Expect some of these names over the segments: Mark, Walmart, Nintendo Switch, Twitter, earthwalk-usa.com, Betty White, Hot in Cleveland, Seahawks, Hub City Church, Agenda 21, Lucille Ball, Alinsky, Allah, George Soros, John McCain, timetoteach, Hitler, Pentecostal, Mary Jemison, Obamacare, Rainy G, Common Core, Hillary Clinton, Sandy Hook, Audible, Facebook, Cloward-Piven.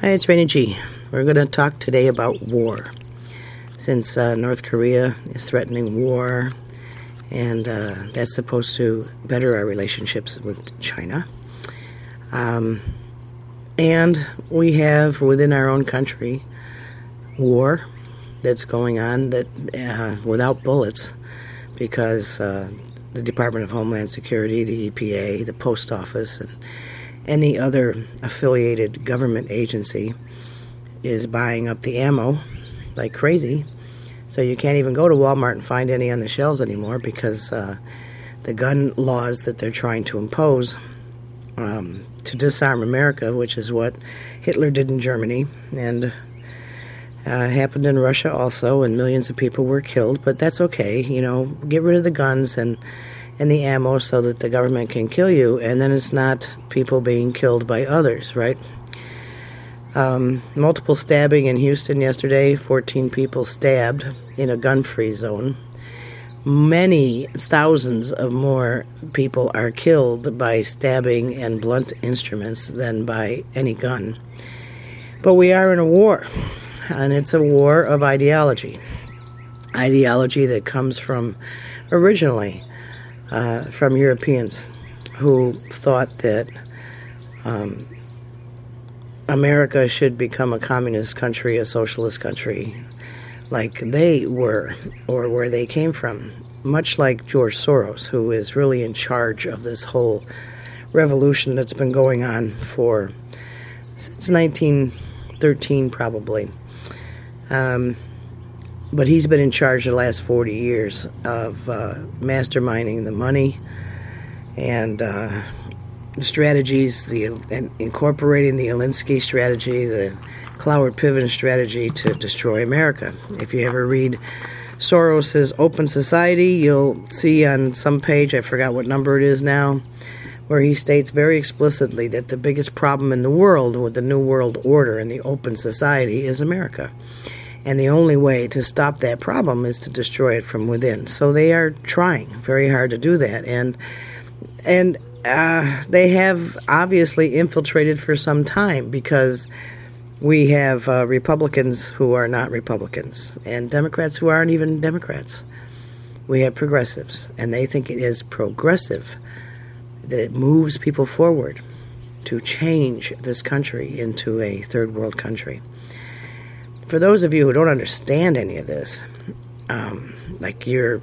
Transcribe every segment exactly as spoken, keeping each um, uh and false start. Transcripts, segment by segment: Hi, it's Rainy G. We're going to talk today about war. Since uh, North Korea is threatening war, and uh, that's supposed to better our relationships with China. Um, and we have, within our own country, war that's going on that uh, without bullets, because uh, the Department of Homeland Security, the E P A, the Post Office, and any other affiliated government agency is buying up the ammo like crazy. So you can't even go to Walmart and find any on the shelves anymore, because uh, the gun laws that they're trying to impose um, to disarm America, which is what Hitler did in Germany and uh, happened in Russia also, and millions of people were killed. But that's okay, you know, get rid of the guns and and the ammo so that the government can kill you, and then it's not people being killed by others, right? Um, multiple stabbing in Houston yesterday, fourteen people stabbed in a gun-free zone. Many thousands of more people are killed by stabbing and blunt instruments than by any gun. But we are in a war, and it's a war of ideology. Ideology that comes from, originally, uh, from Europeans who thought that um, America should become a communist country, a socialist country, like they were, or where they came from, much like George Soros, who is really in charge of this whole revolution that's been going on for since nineteen thirteen, probably. Um, but he's been in charge the last forty years of uh, masterminding the money and uh, the strategies, the and incorporating the Alinsky strategy, the Cloward-Piven strategy to destroy America. If you ever read Soros's Open Society, you'll see on some page, I forgot what number it is now, where he states very explicitly that the biggest problem in the world with the New World Order and the Open Society is America. And the only way to stop that problem is to destroy it from within. So they are trying very hard to do that. And and uh, they have obviously infiltrated for some time, because we have uh, Republicans who are not Republicans and Democrats who aren't even Democrats. We have progressives, and they think it is progressive that it moves people forward to change this country into a third world country. For those of you who don't understand any of this, um, like your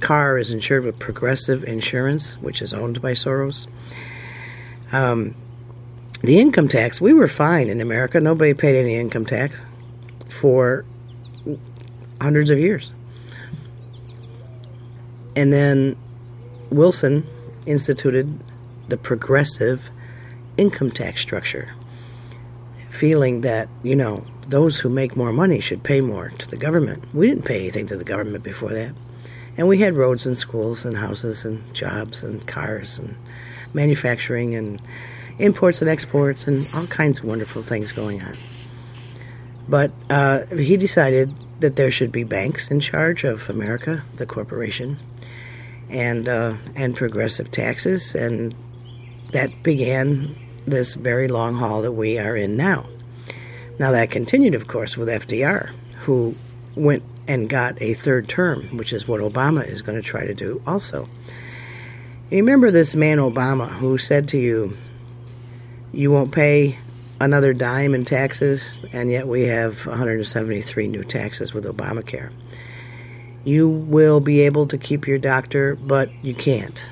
car is insured with Progressive Insurance, which is owned by Soros, um, the income tax, we were fine in America. Nobody paid any income tax for hundreds of years. And then Wilson instituted the progressive income tax structure, feeling that, you know, those who make more money should pay more to the government. We didn't pay anything to the government before that. And we had roads and schools and houses and jobs and cars and manufacturing and imports and exports and all kinds of wonderful things going on. But uh, he decided that there should be banks in charge of America, the corporation, and uh, and progressive taxes. And that began this very long haul that we are in now. Now, that continued, of course, with F D R, who went and got a third term, which is what Obama is going to try to do also. You remember this man Obama who said to you, you won't pay another dime in taxes, and yet we have one hundred seventy-three new taxes with Obamacare. You will be able to keep your doctor, but you can't.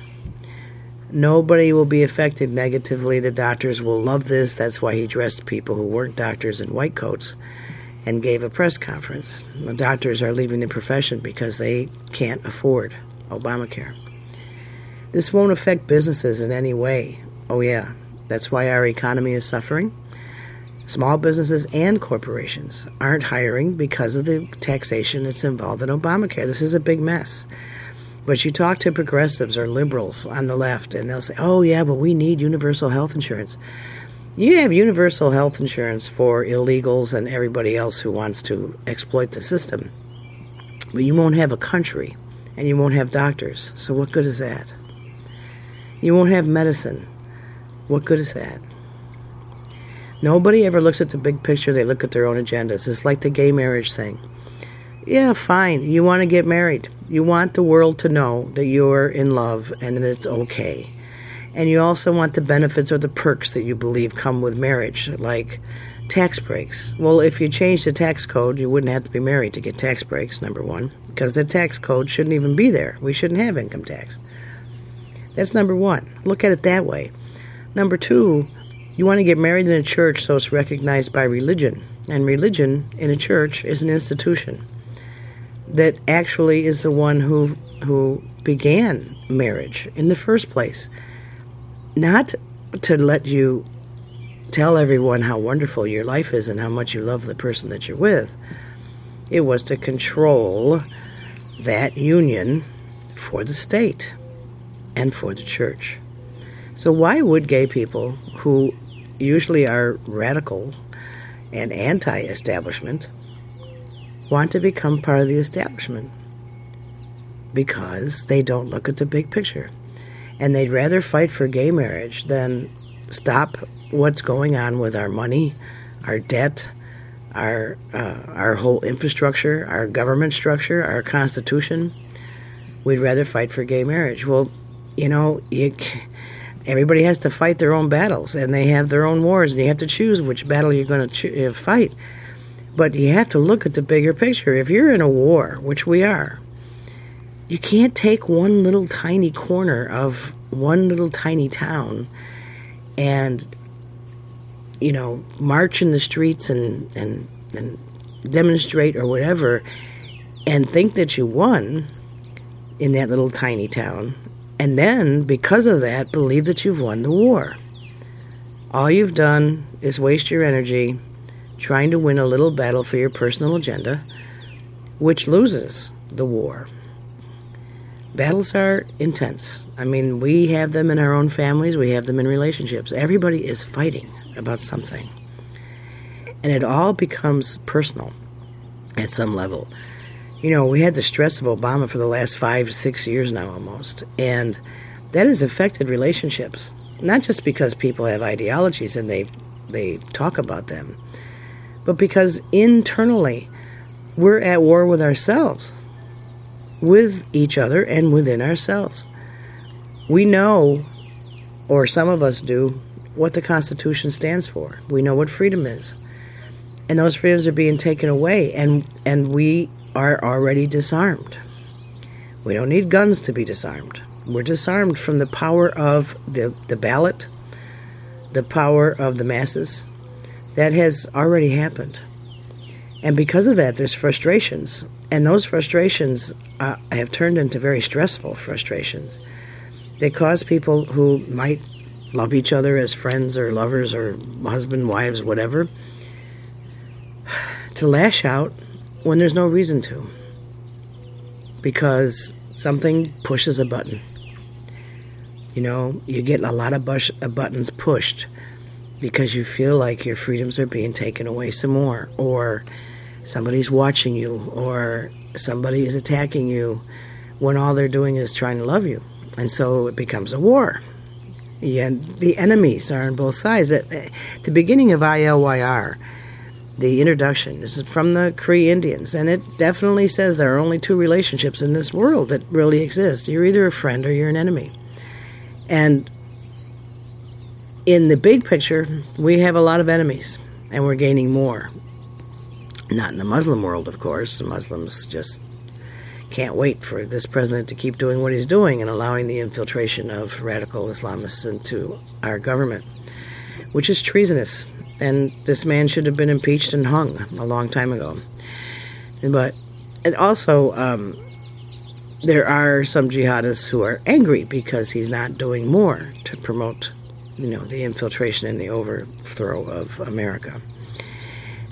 Nobody will be affected negatively. The doctors will love this. That's why he dressed people who weren't doctors in white coats and gave a press conference. The doctors are leaving the profession because they can't afford Obamacare. This won't affect businesses in any way. Oh, yeah. That's why our economy is suffering. Small businesses and corporations aren't hiring because of the taxation that's involved in Obamacare. This is a big mess. But you talk to progressives or liberals on the left, and they'll say, oh, yeah, but we need universal health insurance. You have universal health insurance for illegals and everybody else who wants to exploit the system. But you won't have a country, and you won't have doctors. So what good is that? You won't have medicine. What good is that? Nobody ever looks at the big picture. They look at their own agendas. It's like the gay marriage thing. Yeah, fine. You want to get married. You want the world to know that you're in love and that it's okay. And you also want the benefits or the perks that you believe come with marriage, like tax breaks. Well, if you change the tax code, you wouldn't have to be married to get tax breaks, number one, because the tax code shouldn't even be there. We shouldn't have income tax. That's number one. Look at it that way. Number two, you want to get married in a church so it's recognized by religion. And religion in a church is an institution that actually is the one who who began marriage in the first place. Not to let you tell everyone how wonderful your life is and how much you love the person that you're with. It was to control that union for the state and for the church. So why would gay people, who usually are radical and anti-establishment, want to become part of the establishment? Because they don't look at the big picture. And they'd rather fight for gay marriage than stop what's going on with our money, our debt, our uh, our whole infrastructure, our government structure, our Constitution. We'd rather fight for gay marriage. Well, you know, you everybody has to fight their own battles, and they have their own wars, and you have to choose which battle you're going to cho- fight. But you have to look at the bigger picture. If you're in a war, which we are, you can't take one little tiny corner of one little tiny town and, you know, march in the streets and, and, and demonstrate or whatever and think that you won in that little tiny town. And then, because of that, believe that you've won the war. All you've done is waste your energy trying to win a little battle for your personal agenda, which loses the war. Battles are intense. I mean, we have them in our own families. We have them in relationships. Everybody is fighting about something. And it all becomes personal at some level. You know, we had the stress of Obama for the last five, six years now almost. And that has affected relationships. Not just because people have ideologies and they, they talk about them, but because internally we're at war with ourselves, with each other and within ourselves. We know, or some of us do, what the Constitution stands for. We know what freedom is. And those freedoms are being taken away, and, and we are already disarmed. We don't need guns to be disarmed. We're disarmed from the power of the, the ballot, the power of the masses. That has already happened. And because of that, there's frustrations. And those frustrations uh, have turned into very stressful frustrations. They cause people who might love each other as friends or lovers or husband, wives, whatever, to lash out when there's no reason to. Because something pushes a button. You know, you get a lot of bush- buttons pushed because you feel like your freedoms are being taken away some more, or somebody's watching you, or somebody is attacking you when all they're doing is trying to love you. And so it becomes a war. And the enemies are on both sides. At the beginning of I L Y R, the introduction, this is from the Cree Indians, and it definitely says there are only two relationships in this world that really exist. You're either a friend or you're an enemy. And in the big picture, we have a lot of enemies, and we're gaining more. Not in the Muslim world, of course. The Muslims just can't wait for this president to keep doing what he's doing and allowing the infiltration of radical Islamists into our government, which is treasonous. And this man should have been impeached and hung a long time ago. But and also, um, there are some jihadists who are angry because he's not doing more to promote, you know, the infiltration and the overthrow of America.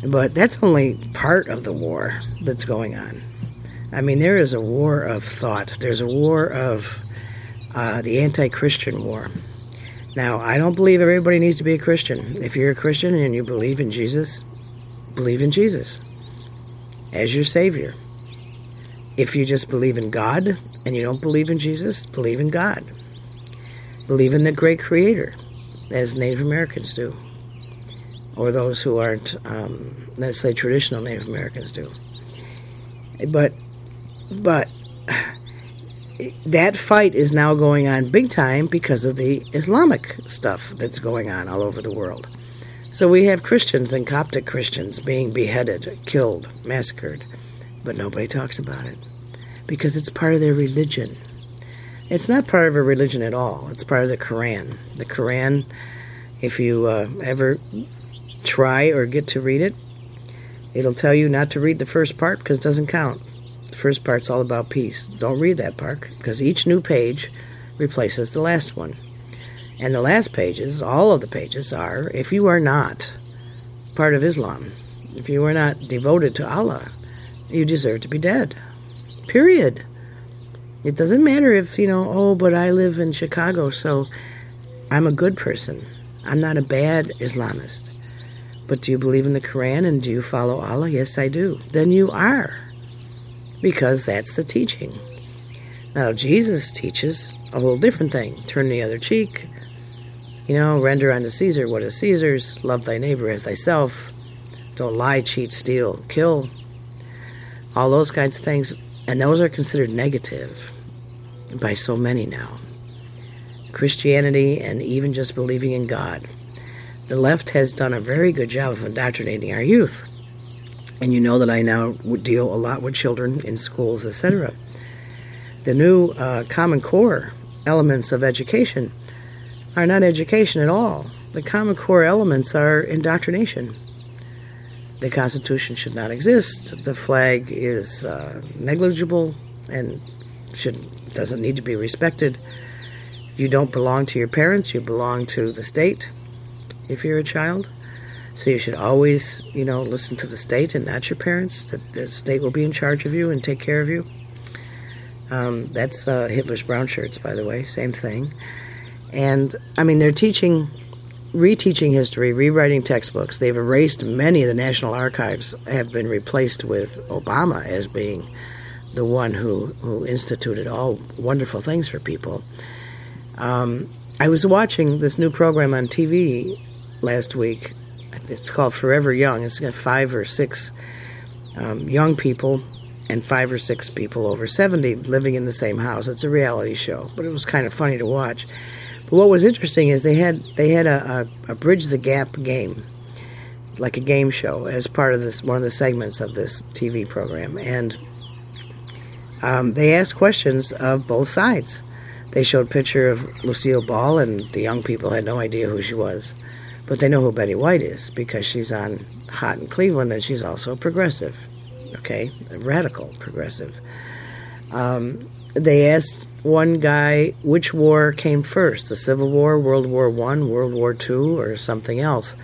But that's only part of the war that's going on. I mean, there is a war of thought. There's a war of uh, the anti-Christian war. Now, I don't believe everybody needs to be a Christian. If you're a Christian and you believe in Jesus, believe in Jesus as your Savior. If you just believe in God and you don't believe in Jesus, believe in God. Believe in the great Creator, as Native Americans do. or those who aren't, um, let's say, traditional Native Americans do. But, but that fight is now going on big time because of the Islamic stuff that's going on all over the world. So we have Christians and Coptic Christians being beheaded, killed, massacred, but nobody talks about it because it's part of their religion. It's not part of a religion at all. It's part of the Quran. The Quran, if you uh, ever try or get to read it, it'll tell you not to read the first part because it doesn't count. The first part's all about peace. Don't read that part because each new page replaces the last one. And the last pages, all of the pages are, if you are not part of Islam, if you are not devoted to Allah, you deserve to be dead. Period. It doesn't matter if, you know, oh, but I live in Chicago, so I'm a good person. I'm not a bad Islamist. But do you believe in the Quran and do you follow Allah? Yes, I do. Then you are, because that's the teaching. Now, Jesus teaches a whole different thing. Turn the other cheek. You know, render unto Caesar what is Caesar's. Love thy neighbor as thyself. Don't lie, cheat, steal, kill. All those kinds of things. And those are considered negative by so many now. Christianity and even just believing in God. The left has done a very good job of indoctrinating our youth. And you know that I now would deal a lot with children in schools, et cetera. The new uh, Common Core elements of education are not education at all. The Common Core elements are indoctrination. The Constitution should not exist. The flag is uh, negligible and should doesn't need to be respected. You don't belong to your parents. You belong to the state if you're a child. So you should always, you know, listen to the state and not your parents. The, the state will be in charge of you and take care of you. Um, that's uh, Hitler's brown shirts, by the way. Same thing. And, I mean, they're teaching... reteaching history, rewriting textbooks. They've erased many of the national archives, have been replaced with Obama as being the one who, who instituted all wonderful things for people. Um, I was watching this new program on T V last week. It's called Forever Young. It's got five or six um, young people and five or six people over seventy living in the same house. It's a reality show, but it was kind of funny to watch. But what was interesting is they had they had a, a, a Bridge the Gap game, like a game show, as part of this one of the segments of this T V program. And um, they asked questions of both sides. They showed a picture of Lucille Ball, and the young people had no idea who she was. But they know who Betty White is because she's on Hot in Cleveland, and she's also progressive, okay, a radical progressive. Um They asked one guy which war came first, the Civil War, World War One, World War Two, or something else.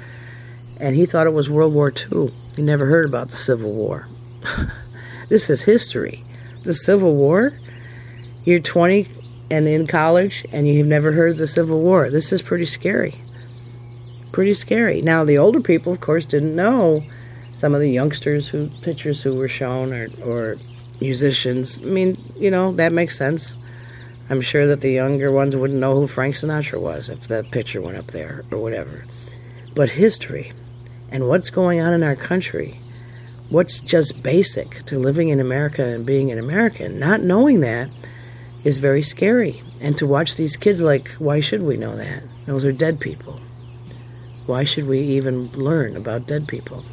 And he thought it was World War Two. He never heard about the Civil War. This is history. The Civil War? You're twenty and in college, and you've never heard of the Civil War. This is pretty scary. Pretty scary. Now, the older people, of course, didn't know. Some of the youngsters who pictures who were shown or... or musicians. I mean, you know, that makes sense. I'm sure that the younger ones wouldn't know who Frank Sinatra was if that picture went up there or whatever. But history and what's going on in our country, what's just basic to living in America and being an American, not knowing that is very scary. And to watch these kids like, why should we know that? Those are dead people. Why should we even learn about dead people?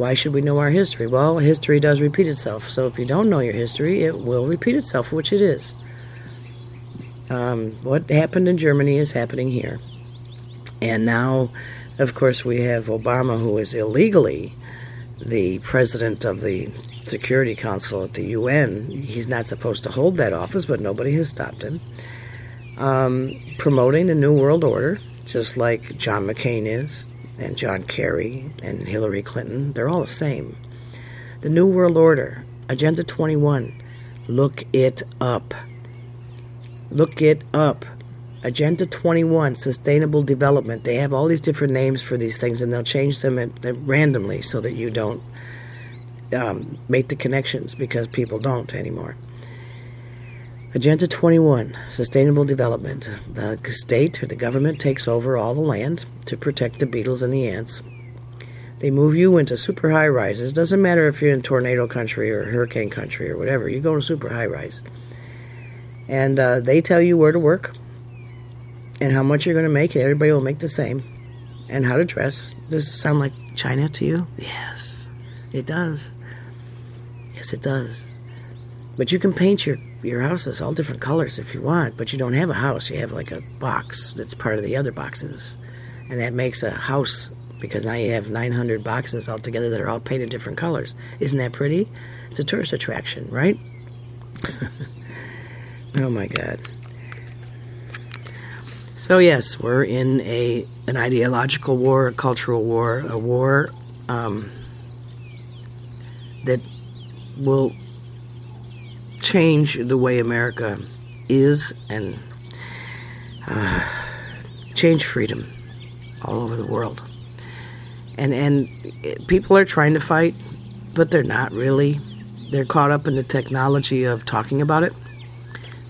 Why should we know our history? Well, history does repeat itself. So if you don't know your history, it will repeat itself, which it is. Um, what happened in Germany is happening here. And now, of course, we have Obama, who is illegally the president of the Security Council at the U N. He's not supposed to hold that office, but nobody has stopped him. Um, promoting the New World Order, just like John McCain is. And John Kerry, and Hillary Clinton, they're all the same. The New World Order, Agenda twenty-one, look it up. Look it up. Agenda twenty-one, Sustainable Development. They have all these different names for these things, and they'll change them at, at randomly so that you don't um, make the connections because people don't anymore. Agenda twenty-one, Sustainable Development. The state or the government takes over all the land to protect the beetles and the ants. They move you into super high-rises. Doesn't matter if you're in tornado country or hurricane country or whatever. You go to super high-rise. And uh, they tell you where to work and how much you're going to make. And everybody will make the same. And how to dress. Does it sound like China to you? Yes, it does. Yes, it does. But you can paint your Your house is all different colors if you want, but you don't have a house. You have like a box that's part of the other boxes. And that makes a house because now you have nine hundred boxes all together that are all painted different colors. Isn't that pretty? It's a tourist attraction, right? Oh my God. So yes, we're in a an ideological war, a cultural war, a war um, that will change the way America is and uh, change freedom all over the world. And and people are trying to fight, but they're not really. They're caught up in the technology of talking about it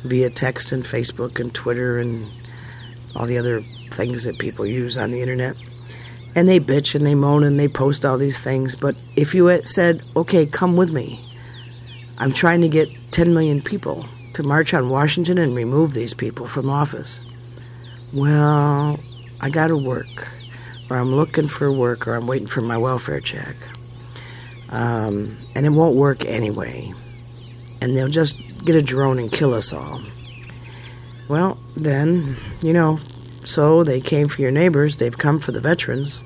via text and Facebook and Twitter and all the other things that people use on the internet. And they bitch and they moan and they post all these things. But if you said, okay, come with me, I'm trying to get ten million people to march on Washington and remove these people from office. Well, I got to work, or I'm looking for work, or I'm waiting for my welfare check. Um, and it won't work anyway. And they'll just get a drone and kill us all. Well, then, you know, so they came for your neighbors. They've come for the veterans.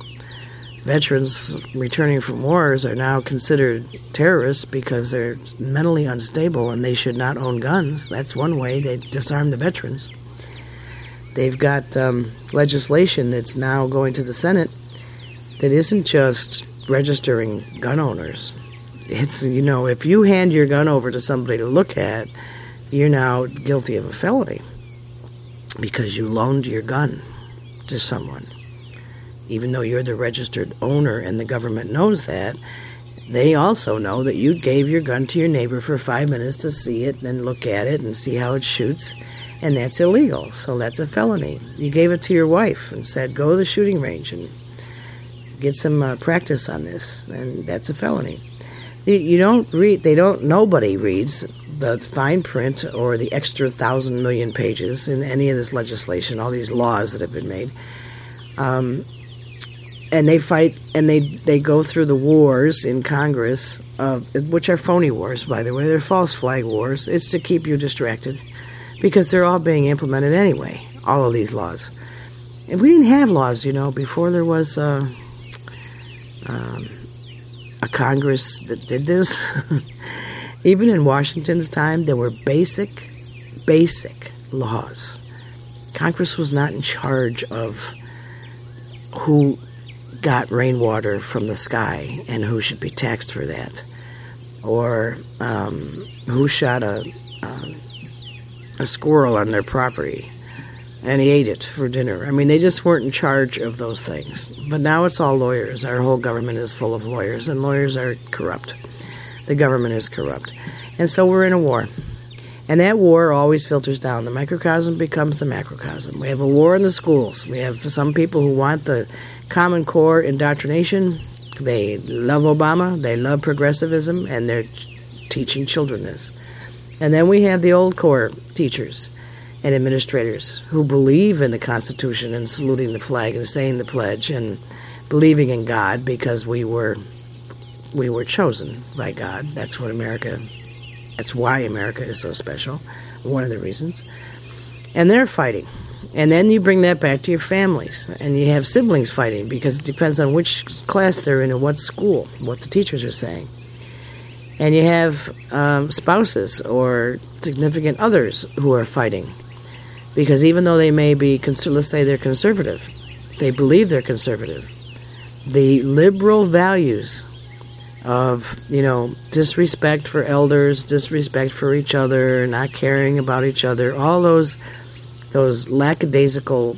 Veterans returning from wars are now considered terrorists because they're mentally unstable and they should not own guns. That's one way they disarm the veterans. They've got um, legislation that's now going to the Senate that isn't just registering gun owners. It's, you know, if you hand your gun over to somebody to look at, you're now guilty of a felony because you loaned your gun to someone. Even though you're the registered owner and the government knows that, they also know that you gave your gun to your neighbor for five minutes to see it and look at it and see how it shoots, and that's illegal, so that's a felony. You gave it to your wife and said, go to the shooting range and get some uh, practice on this, and that's a felony. You don't read, they don't, nobody reads the fine print or the extra thousand million pages in any of this legislation, all these laws that have been made. Um... And they fight, and they they go through the wars in Congress, uh, which are phony wars, by the way. They're false flag wars. It's to keep you distracted because they're all being implemented anyway, all of these laws. And we didn't have laws, you know, before there was uh, um, a Congress that did this. Even in Washington's time, there were basic, basic laws. Congress was not in charge of who got rainwater from the sky and who should be taxed for that, or um, who shot a um, a squirrel on their property and he ate it for dinner. I mean, they just weren't in charge of those things. But now it's all lawyers. Our whole government is full of lawyers, and lawyers are corrupt. The government is corrupt. And so we're in a war. And that war always filters down. The microcosm becomes the macrocosm. We have a war in the schools. We have some people who want the Common Core indoctrination. They love Obama. They love progressivism, and they're teaching children this. And then we have the old core teachers and administrators who believe in the Constitution and saluting the flag and saying the pledge and believing in God because we were we were chosen by God. That's what America. That's why America is so special. One of the reasons. And they're fighting. And then you bring that back to your families, and you have siblings fighting because it depends on which class they're in and what school, what the teachers are saying. And you have um, spouses or significant others who are fighting because even though they may be, cons- let's say they're conservative, they believe they're conservative. The liberal values of, you know, disrespect for elders, disrespect for each other, not caring about each other, all those Those lackadaisical,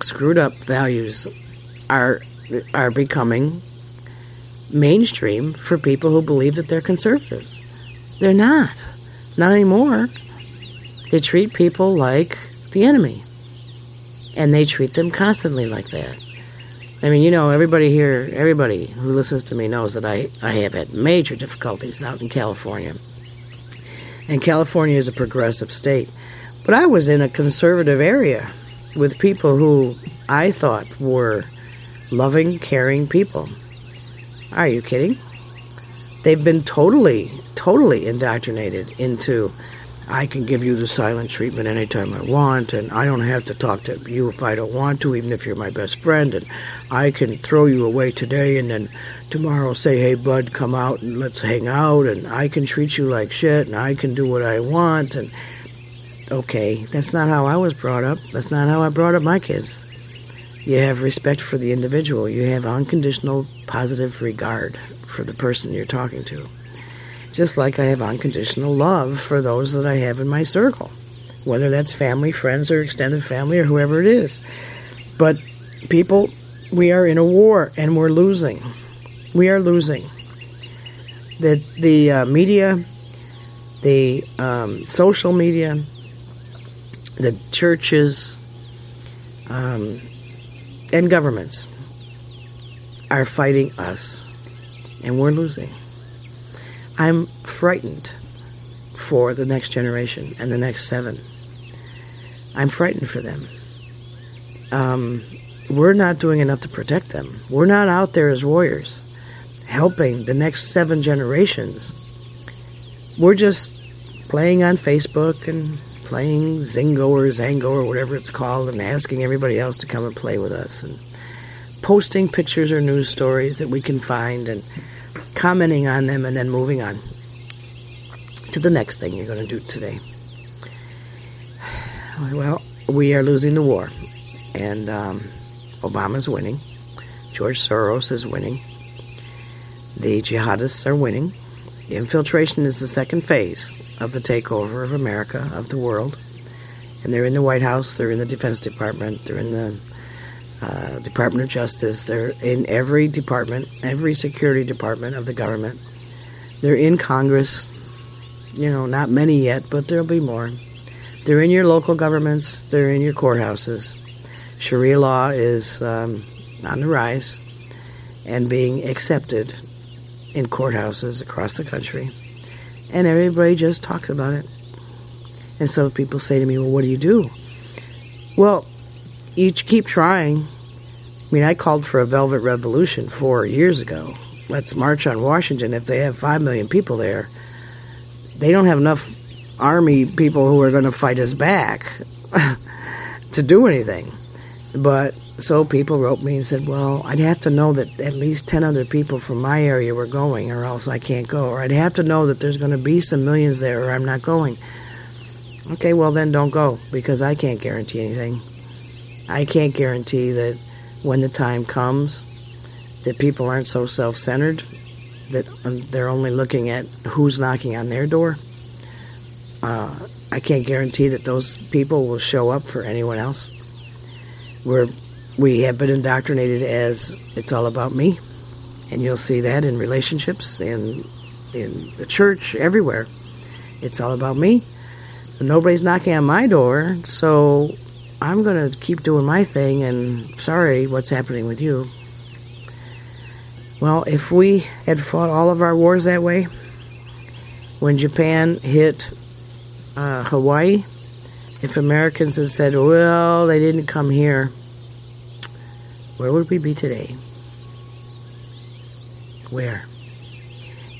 screwed-up values are are becoming mainstream for people who believe that they're conservatives. They're not. Not anymore. They treat people like the enemy. And they treat them constantly like that. I mean, you know, everybody here, everybody who listens to me knows that I, I have had major difficulties out in California. And California is a progressive state. But I was in a conservative area with people who I thought were loving, caring people. Are you kidding? They've been totally, totally indoctrinated into, I can give you the silent treatment anytime I want, and I don't have to talk to you if I don't want to, even if you're my best friend, and I can throw you away today and then tomorrow say, hey, bud, come out and let's hang out, and I can treat you like shit, and I can do what I want, and okay, that's not how I was brought up. That's not how I brought up my kids. You have respect for the individual. You have unconditional positive regard for the person you're talking to. Just like I have unconditional love for those that I have in my circle, whether that's family, friends, or extended family, or whoever it is. But people, we are in a war, and we're losing. We are losing. The, the uh, media, the um, social media, the churches, um... and governments are fighting us, and we're losing. I'm frightened for the next generation and the next seven. I'm frightened for them. Um, we're not doing enough to protect them. We're not out there as warriors helping the next seven generations. We're just playing on Facebook and playing Zingo or Zango or whatever it's called and asking everybody else to come and play with us and posting pictures or news stories that we can find and commenting on them and then moving on to the next thing you're going to do today. Well, we are losing the war, and um, Obama's winning. George Soros is winning. The jihadists are winning. The infiltration is the second phase of the takeover of America, of the world. And they're in the White House, they're in the Defense Department, they're in the uh, Department of Justice, they're in every department, every security department of the government. They're in Congress, you know, not many yet, but there'll be more. They're in your local governments, they're in your courthouses. Sharia law is um, on the rise and being accepted in courthouses across the country. And everybody just talks about it. And so people say to me, well, what do you do? Well, you keep trying. I mean, I called for a velvet revolution four years ago. Let's march on Washington. If they have five million people there, they don't have enough army people who are going to fight us back to do anything. But so people wrote me and said, well, I'd have to know that at least ten other people from my area were going or else I can't go. Or I'd have to know that there's going to be some millions there or I'm not going. Okay, well then don't go because I can't guarantee anything. I can't guarantee that when the time comes that people aren't so self-centered that they're only looking at who's knocking on their door. Uh, I can't guarantee that those people will show up for anyone else. We're We have been indoctrinated as it's all about me. And you'll see that in relationships, in, in the church, everywhere. It's all about me. Nobody's knocking on my door, so I'm going to keep doing my thing and sorry, what's happening with you? Well, if we had fought all of our wars that way, when Japan hit uh, Hawaii, if Americans had said, well, they didn't come here, where would we be today? Where?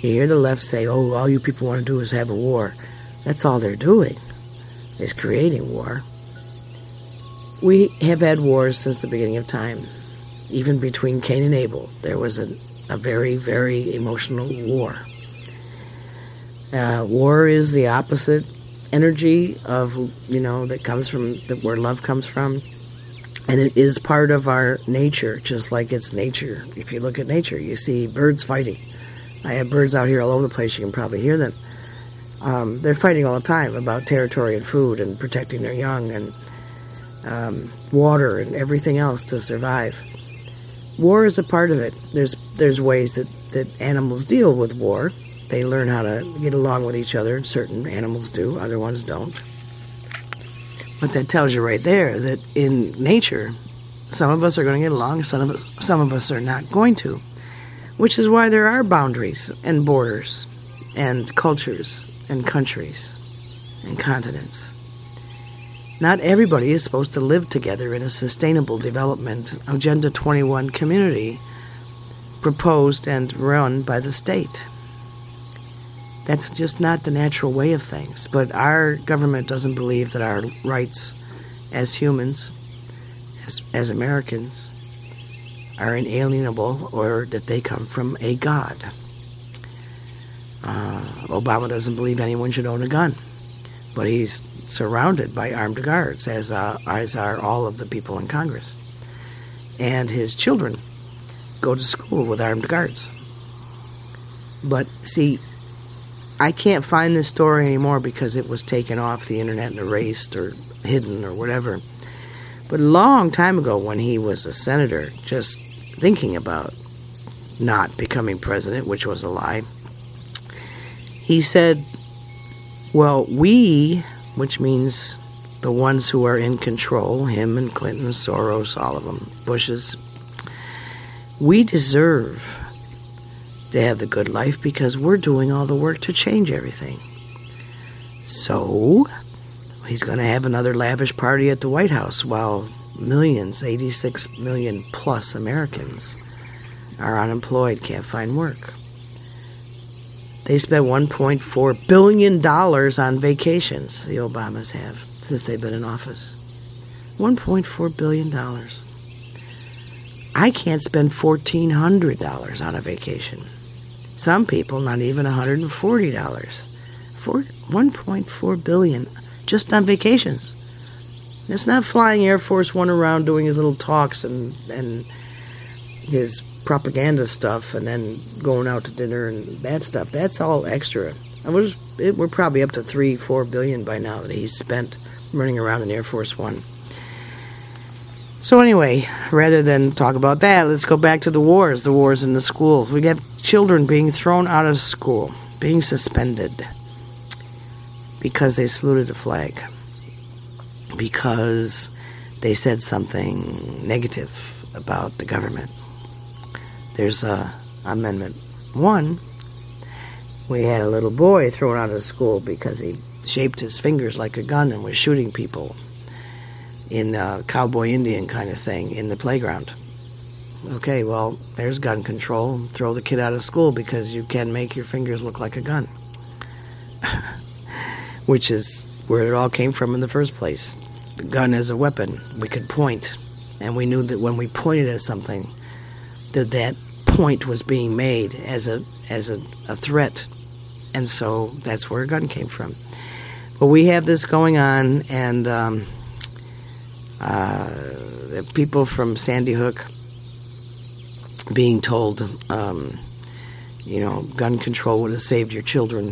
You hear the left say, oh, all you people want to do is have a war. That's all they're doing, is creating war. We have had wars since the beginning of time. Even between Cain and Abel, there was a, a very, very emotional war. Uh, war is the opposite energy of, you know, that comes from, that where love comes from. And it is part of our nature, just like it's nature. If you look at nature, you see birds fighting. I have birds out here all over the place. You can probably hear them. Um, they're fighting all the time about territory and food and protecting their young and um, water and everything else to survive. War is a part of it. There's there's ways that, that animals deal with war. They learn how to get along with each other. Certain animals do. Other ones don't. But that tells you right there that in nature, some of us are going to get along, some of us, some of us are not going to, which is why there are boundaries and borders and cultures and countries and continents. Not everybody is supposed to live together in a sustainable development Agenda twenty-one community proposed and run by the state. That's just not the natural way of things. But our government doesn't believe that our rights as humans, as, as Americans, are inalienable or that they come from a god. Uh, Obama doesn't believe anyone should own a gun. But he's surrounded by armed guards, as, uh, as are all of the people in Congress. And his children go to school with armed guards. But, see, I can't find this story anymore because it was taken off the internet and erased or hidden or whatever. But a long time ago when he was a senator, just thinking about not becoming president, which was a lie, he said, well, we, which means the ones who are in control, him and Clinton, Soros, all of them, Bushes, we deserve to have the good life because we're doing all the work to change everything. So he's going to have another lavish party at the White House while millions, eighty-six million plus Americans are unemployed, can't find work. They spent one point four billion dollars on vacations, the Obamas have, since they've been in office. one point four billion dollars. I can't spend fourteen hundred dollars on a vacation. Some people, not even one hundred forty dollars. For one point four billion dollars just on vacations. That's not flying Air Force One around doing his little talks and, and his propaganda stuff and then going out to dinner and that stuff. That's all extra. I was, it, we're probably up to three, four billion dollars by now that he's spent running around in Air Force One. So anyway, rather than talk about that, let's go back to the wars, the wars in the schools. We have children being thrown out of school, being suspended because they saluted the flag, because they said something negative about the government. There's uh, Amendment one. We had a little boy thrown out of school because he shaped his fingers like a gun and was shooting people. In a cowboy Indian kind of thing in the playground. Okay, well, there's gun control. Throw the kid out of school because you can make your fingers look like a gun. Which is where it all came from in the first place. The gun is a weapon. We could point. And we knew that when we pointed at something, that that point was being made as a, as a, a threat. And so that's where a gun came from. But we have this going on, and... Um, Uh, the people from Sandy Hook being told, um, you know, gun control would have saved your children.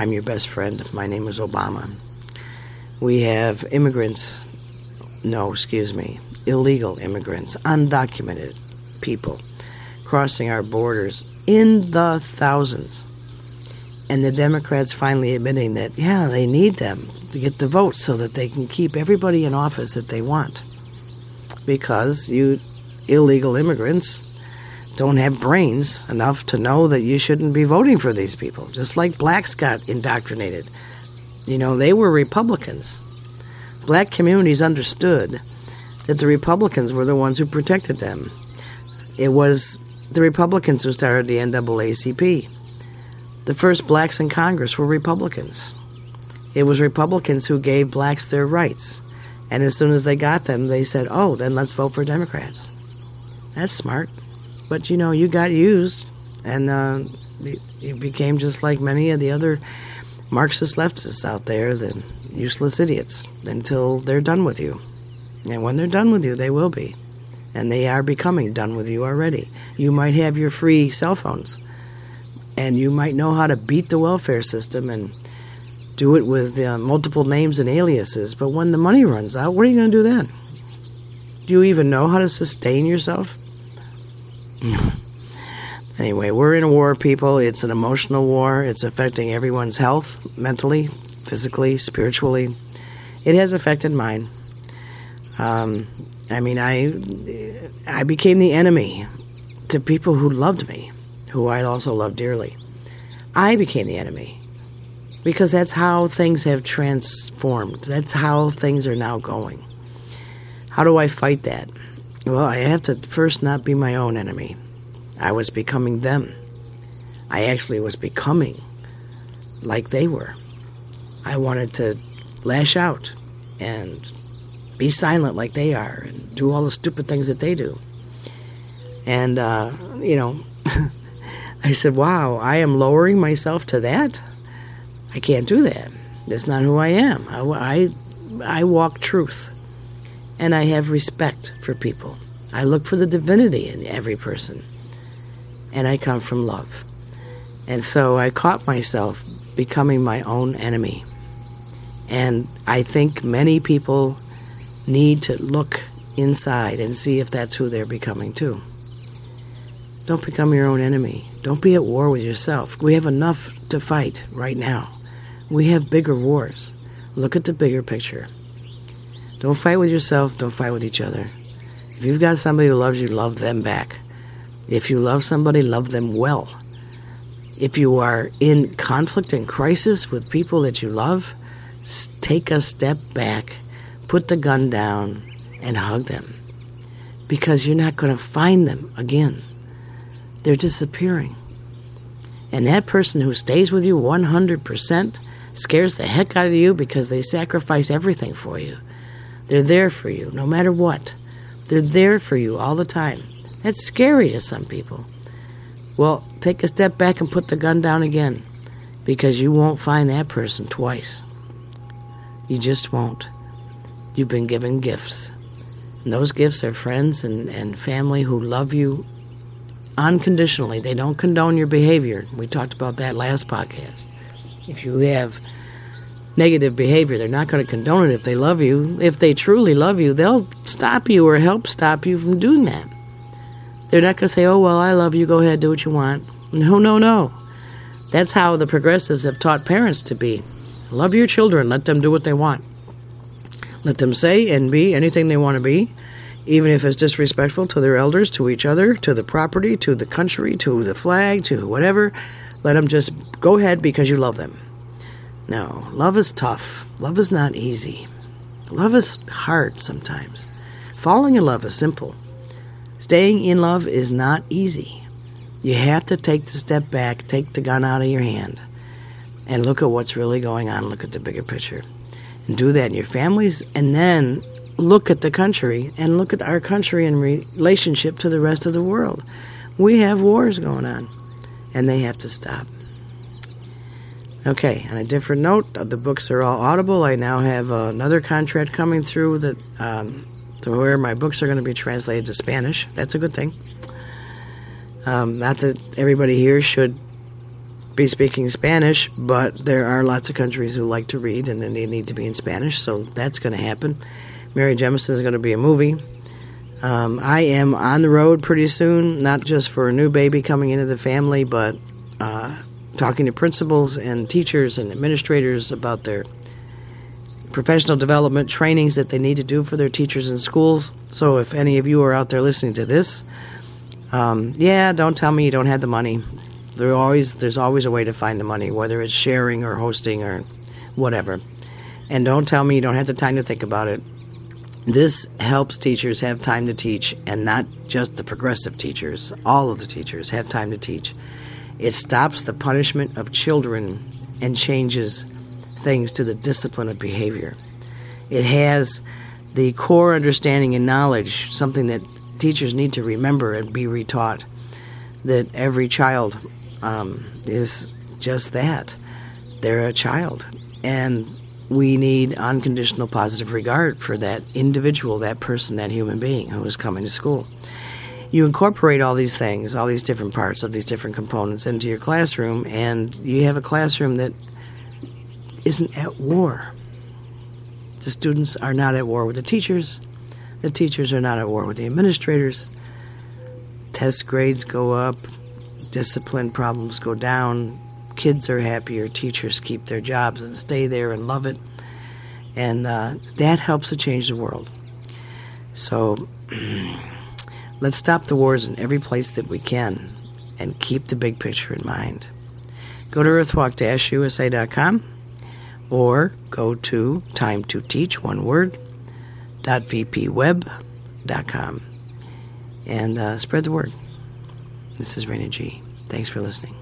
I'm your best friend. My name is Obama. We have immigrants, no, excuse me, illegal immigrants, undocumented people crossing our borders in the thousands. And the Democrats finally admitting that, yeah, they need them to get the vote so that they can keep everybody in office that they want. Because you illegal immigrants don't have brains enough to know that you shouldn't be voting for these people. Just like blacks got indoctrinated. You know, they were Republicans. Black communities understood that the Republicans were the ones who protected them. It was the Republicans who started the N double A C P. The first blacks in Congress were Republicans. It was Republicans who gave blacks their rights. And as soon as they got them, they said, oh, then let's vote for Democrats. That's smart. But, you know, you got used, and uh, you became just like many of the other Marxist leftists out there, the useless idiots, until they're done with you. And when they're done with you, they will be. And they are becoming done with you already. You might have your free cell phones. And you might know how to beat the welfare system and do it with uh, multiple names and aliases. But when the money runs out, what are you going to do then? Do you even know how to sustain yourself? Anyway, we're in a war, people. It's an emotional war. It's affecting everyone's health, mentally, physically, spiritually. it has affected mine. Um, I mean, I I became the enemy to people who loved me, who I also loved dearly. I became the enemy because that's how things have transformed. That's how things are now going. How do I fight that? Well, I have to first not be my own enemy. I was becoming them. I actually was becoming like they were. I wanted to lash out and be silent like they are and do all the stupid things that they do. And, uh, you know, I said, wow, I am lowering myself to that? I can't do that. That's not who I am. I, I, I walk truth, and I have respect for people. I look for the divinity in every person, and I come from love. And so I caught myself becoming my own enemy. And I think many people need to look inside and see if that's who they're becoming too. Don't become your own enemy. Don't be at war with yourself. We have enough to fight right now. We have bigger wars. Look at the bigger picture. Don't fight with yourself. Don't fight with each other. If you've got somebody who loves you, love them back. If you love somebody, love them well. If you are in conflict and crisis with people that you love, take a step back, put the gun down, and hug them. Because you're not going to find them again. They're disappearing. And that person who stays with you one hundred percent scares the heck out of you because they sacrifice everything for you. They're there for you, no matter what. They're there for you all the time. That's scary to some people. Well, take a step back and put the gun down again, because you won't find that person twice. You just won't. You've been given gifts. And those gifts are friends and, and family who love you unconditionally. They don't condone your behavior. We talked about that last podcast. If you have negative behavior, they're not going to condone it if they love you. If they truly love you, they'll stop you or help stop you from doing that. They're not going to say, oh, well, I love you. Go ahead, do what you want. No, no, no. That's how the progressives have taught parents to be. Love your children. Let them do what they want. Let them say and be anything they want to be, even if it's disrespectful to their elders, to each other, to the property, to the country, to the flag, to whatever. Let them just go ahead because you love them. No, love is tough. Love is not easy. Love is hard sometimes. Falling in love is simple. Staying in love is not easy. You have to take the step back, take the gun out of your hand, and look at what's really going on. Look at the bigger picture. And do that in your families, and then look at the country, and look at our country in relationship to the rest of the world. We have wars going on, and they have to stop. Okay, on a different note, the books are all Audible. I now have another contract coming through that... Um, to where my books are going to be translated to Spanish. That's a good thing. Um, not that everybody here should be speaking Spanish, but there are lots of countries who like to read and then they need to be in Spanish, so that's going to happen. Mary Jemison is going to be a movie. Um, I am on the road pretty soon, not just for a new baby coming into the family, but uh, talking to principals and teachers and administrators about their professional development trainings that they need to do for their teachers in schools. So if any of you are out there listening to this, um, yeah, don't tell me you don't have the money. There always, there's always a way to find the money, whether it's sharing or hosting or whatever. And don't tell me you don't have the time to think about it. This helps teachers have time to teach, and not just the progressive teachers. All of the teachers have time to teach. It stops the punishment of children and changes things to the discipline of behavior. It has the core understanding and knowledge, something that teachers need to remember and be retaught, that every child um, is just that. They're a child. And we need unconditional positive regard for that individual, that person, that human being who is coming to school. You incorporate all these things, all these different parts of these different components into your classroom, and you have a classroom that isn't at war. The students are not at war with the teachers. The teachers are not at war with the administrators. Test grades go up. Discipline problems go down. Kids are happier. Teachers keep their jobs and stay there and love it. And uh, that helps to change the world. So let's stop the wars in every place that we can and keep the big picture in mind. Go to earthwalk dash u s a dot com or go to timetoteach, one word, dot v p web dot com and uh, spread the word. This is Rainy G. Thanks for listening.